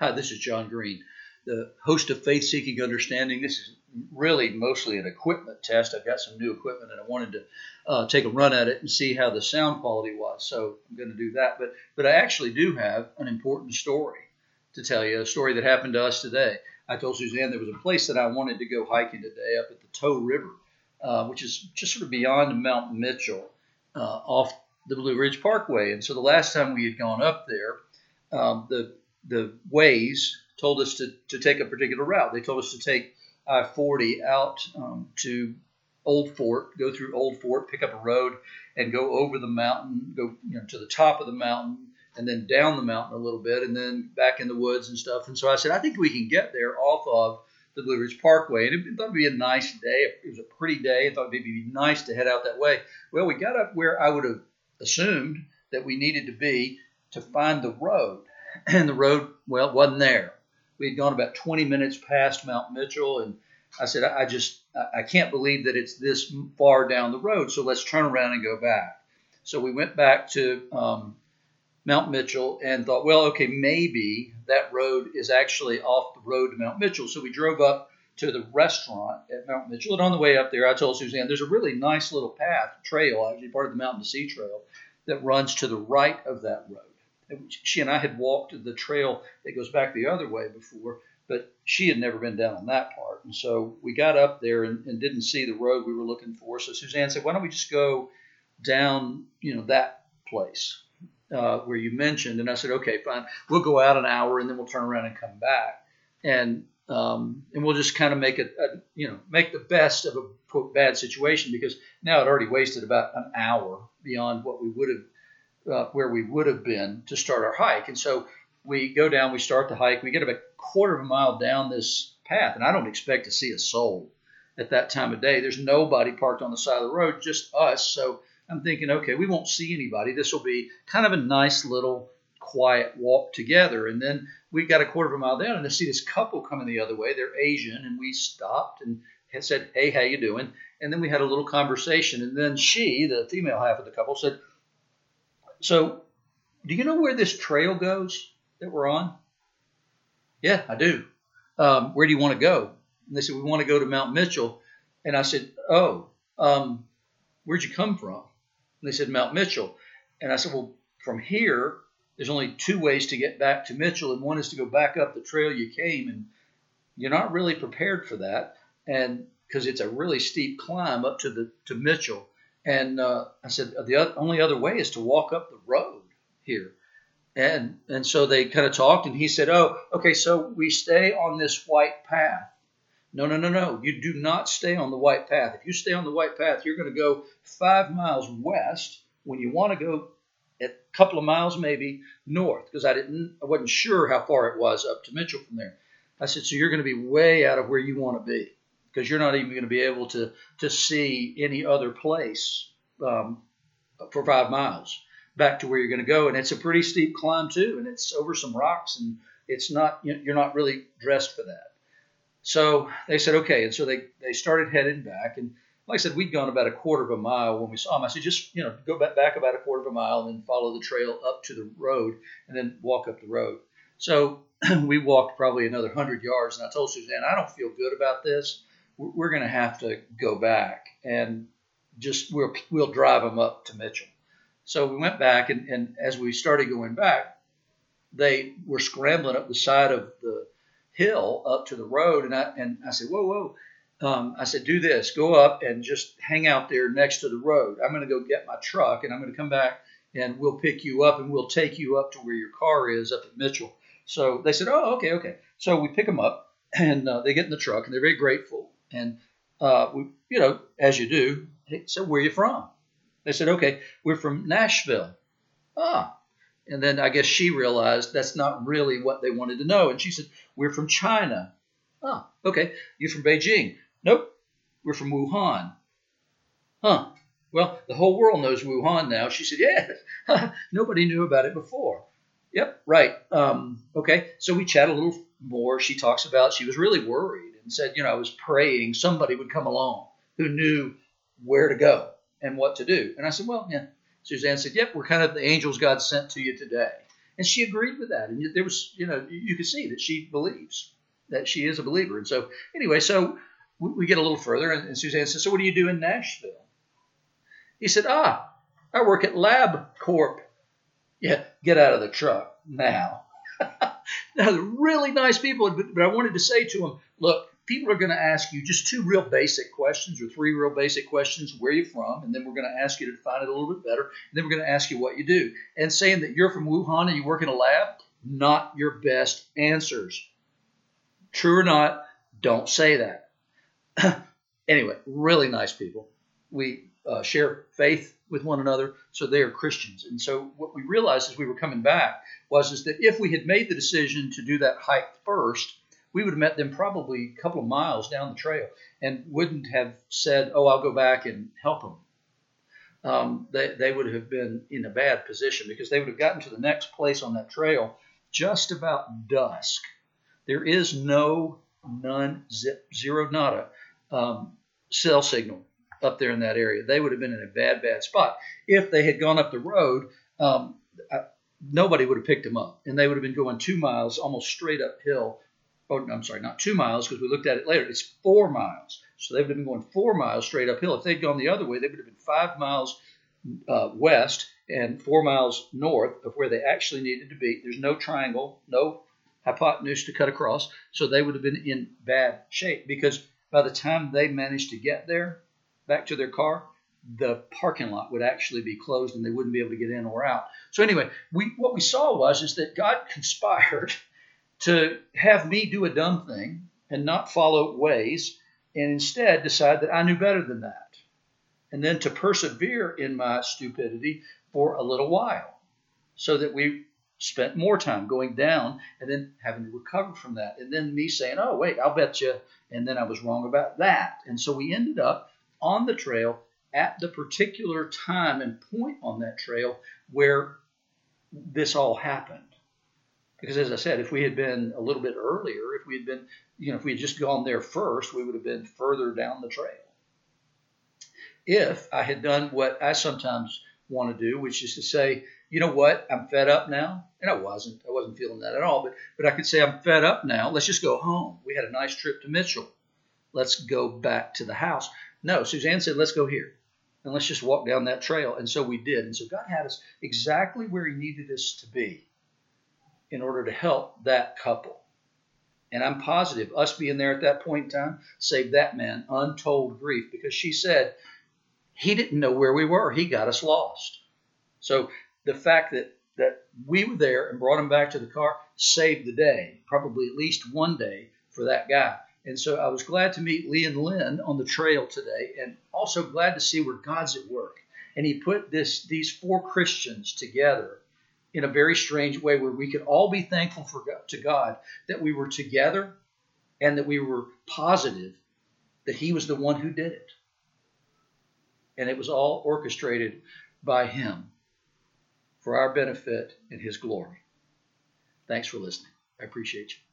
Hi, this is John Green, the host of Faith Seeking Understanding. This is really mostly an equipment test. I've got some new equipment, and I wanted to take a run at it and see how the sound quality was. So I'm going to do that. But I actually do have an important story to tell you, a story that happened to us today. I told Suzanne there was a place that I wanted to go hiking today up at the Toe River, which is just sort of beyond Mount Mitchell off the Blue Ridge Parkway. And so the last time we had gone up there, the Waze told us to take a particular route. They told us to take I-40 out to Old Fort, go through Old Fort, pick up a road, and go over the mountain, go to the top of the mountain, and then down the mountain a little bit, and then back in the woods and stuff. And so I said, I think we can get there off of the Blue Ridge Parkway. And it thought it would be a nice day. It was a pretty day. I thought it would be nice to head out that way. Well, we got up where I would have assumed that we needed to be to find the road. And the road, well, wasn't there. We had gone about 20 minutes past Mount Mitchell, and I said, I can't believe that it's this far down the road, so let's turn around and go back. So we went back to Mount Mitchell and thought, well, okay, maybe that road is actually off the road to Mount Mitchell. So we drove up to the restaurant at Mount Mitchell, and on the way up there, I told Suzanne, there's a really nice little trail, actually part of the Mountain to Sea Trail, that runs to the right of that road. She and I had walked the trail that goes back the other way before, but she had never been down on that part. And so we got up there and didn't see the road we were looking for. So Suzanne said, why don't we just go down, that place where you mentioned? And I said, okay, fine. We'll go out an hour and then we'll turn around and come back. And we'll just kind of make make the best of a quote, bad situation, because now I'd already wasted about an hour beyond what we would have where we would have been to start our hike. And so we go down, we start the hike, we get about a quarter of a mile down this path, and I don't expect to see a soul at that time of day. There's nobody parked on the side of the road, just us. So I'm thinking, okay, we won't see anybody. This will be kind of a nice little quiet walk together. And then we got a quarter of a mile down, and I see this couple coming the other way. They're Asian, and we stopped and said, hey, how you doing? And then we had a little conversation, and then she, the female half of the couple, said, so do you know where this trail goes that we're on? Yeah, I do. Where do you want to go? And they said, we want to go to Mount Mitchell. And I said, where'd you come from? And they said, Mount Mitchell. And I said, well, from here, there's only two ways to get back to Mitchell. And one is to go back up the trail you came. And you're not really prepared for that. And because it's a really steep climb up to Mitchell. And I said, only other way is to walk up the road here. And so they kind of talked, and he said, oh, okay, so we stay on this white path. No, you do not stay on the white path. If you stay on the white path, you're going to go 5 miles west when you want to go a couple of miles maybe north, because I wasn't sure how far it was up to Mitchell from there. I said, so you're going to be way out of where you want to be, because you're not even going to be able to see any other place for 5 miles back to where you're going to go. And it's a pretty steep climb too, and it's over some rocks, and it's not, you're not really dressed for that. So they said, okay. And so they started heading back. And like I said, we'd gone about a quarter of a mile when we saw him. I said, just, go back about a quarter of a mile and then follow the trail up to the road and then walk up the road. So we walked probably another 100 yards, and I told Suzanne, I don't feel good about this. We're going to have to go back and just we'll drive them up to Mitchell. So we went back, and as we started going back, they were scrambling up the side of the hill up to the road, and I said, whoa. I said, do this, go up and just hang out there next to the road. I'm going to go get my truck, and I'm going to come back, and we'll pick you up, and we'll take you up to where your car is up at Mitchell. So they said, oh, okay. So we pick them up, and they get in the truck, and they're very grateful. And, we, as you do, he said, where are you from? They said, okay, we're from Nashville. And then I guess she realized that's not really what they wanted to know. And she said, we're from China. Okay. You're from Beijing? Nope. We're from Wuhan. Well, the whole world knows Wuhan now. She said, yeah, nobody knew about it before. Yep. Right. Okay. So we chat a little more. She talks about, she was really worried, and said, I was praying somebody would come along who knew where to go and what to do. And I said, well, yeah. Suzanne said, yep, we're kind of the angels God sent to you today. And she agreed with that. And there was, you know, you could see that she believes, that she is a believer. And so anyway, so we get a little further, and Suzanne says, so what do you do in Nashville? He said, I work at Lab Corp. Yeah, get out of the truck now. Now, they're really nice people, but I wanted to say to them, look, people are going to ask you just two real basic questions or three real basic questions. Where are you from? And then we're going to ask you to define it a little bit better. And then we're going to ask you what you do. And saying that you're from Wuhan and you work in a lab, not your best answers. True or not, don't say that. Anyway, really nice people. We share faith with one another, so they are Christians. And so what we realized as we were coming back was that if we had made the decision to do that hike first, we would have met them probably a couple of miles down the trail and wouldn't have said, oh, I'll go back and help them. They would have been in a bad position because they would have gotten to the next place on that trail just about dusk. There is zero nada cell signal up there in that area. They would have been in a bad, bad spot. If they had gone up the road, nobody would have picked them up, and they would have been going 2 miles almost straight uphill. Oh, I'm sorry, not 2 miles because we looked at it later. It's 4 miles. So they would have been going 4 miles straight uphill. If they'd gone the other way, they would have been 5 miles west and 4 miles north of where they actually needed to be. There's no triangle, no hypotenuse to cut across. So they would have been in bad shape because by the time they managed to get there, back to their car, the parking lot would actually be closed and they wouldn't be able to get in or out. So anyway, what we saw was that God conspired to have me do a dumb thing and not follow ways and instead decide that I knew better than that. And then to persevere in my stupidity for a little while so that we spent more time going down and then having to recover from that. And then me saying, oh, wait, I'll bet you. And then I was wrong about that. And so we ended up on the trail at the particular time and point on that trail where this all happened. Because as I said, if we had been a little bit earlier, if we had been, if we had just gone there first, we would have been further down the trail. If I had done what I sometimes want to do, which is to say, you know what, I'm fed up now. And I wasn't feeling that at all, but I could say I'm fed up now. Let's just go home. We had a nice trip to Mitchell. Let's go back to the house. No, Suzanne said, let's go here and let's just walk down that trail. And so we did. And so God had us exactly where he needed us to be in order to help that couple. And I'm positive us being there at that point in time saved that man untold grief because she said he didn't know where we were. He got us lost. So the fact that we were there and brought him back to the car saved the day, probably at least one day for that guy. And so I was glad to meet Lee and Lynn on the trail today and also glad to see where God's at work. And he put these four Christians together in a very strange way where we could all be thankful to God that we were together and that we were positive that he was the one who did it. And it was all orchestrated by him for our benefit and his glory. Thanks for listening. I appreciate you.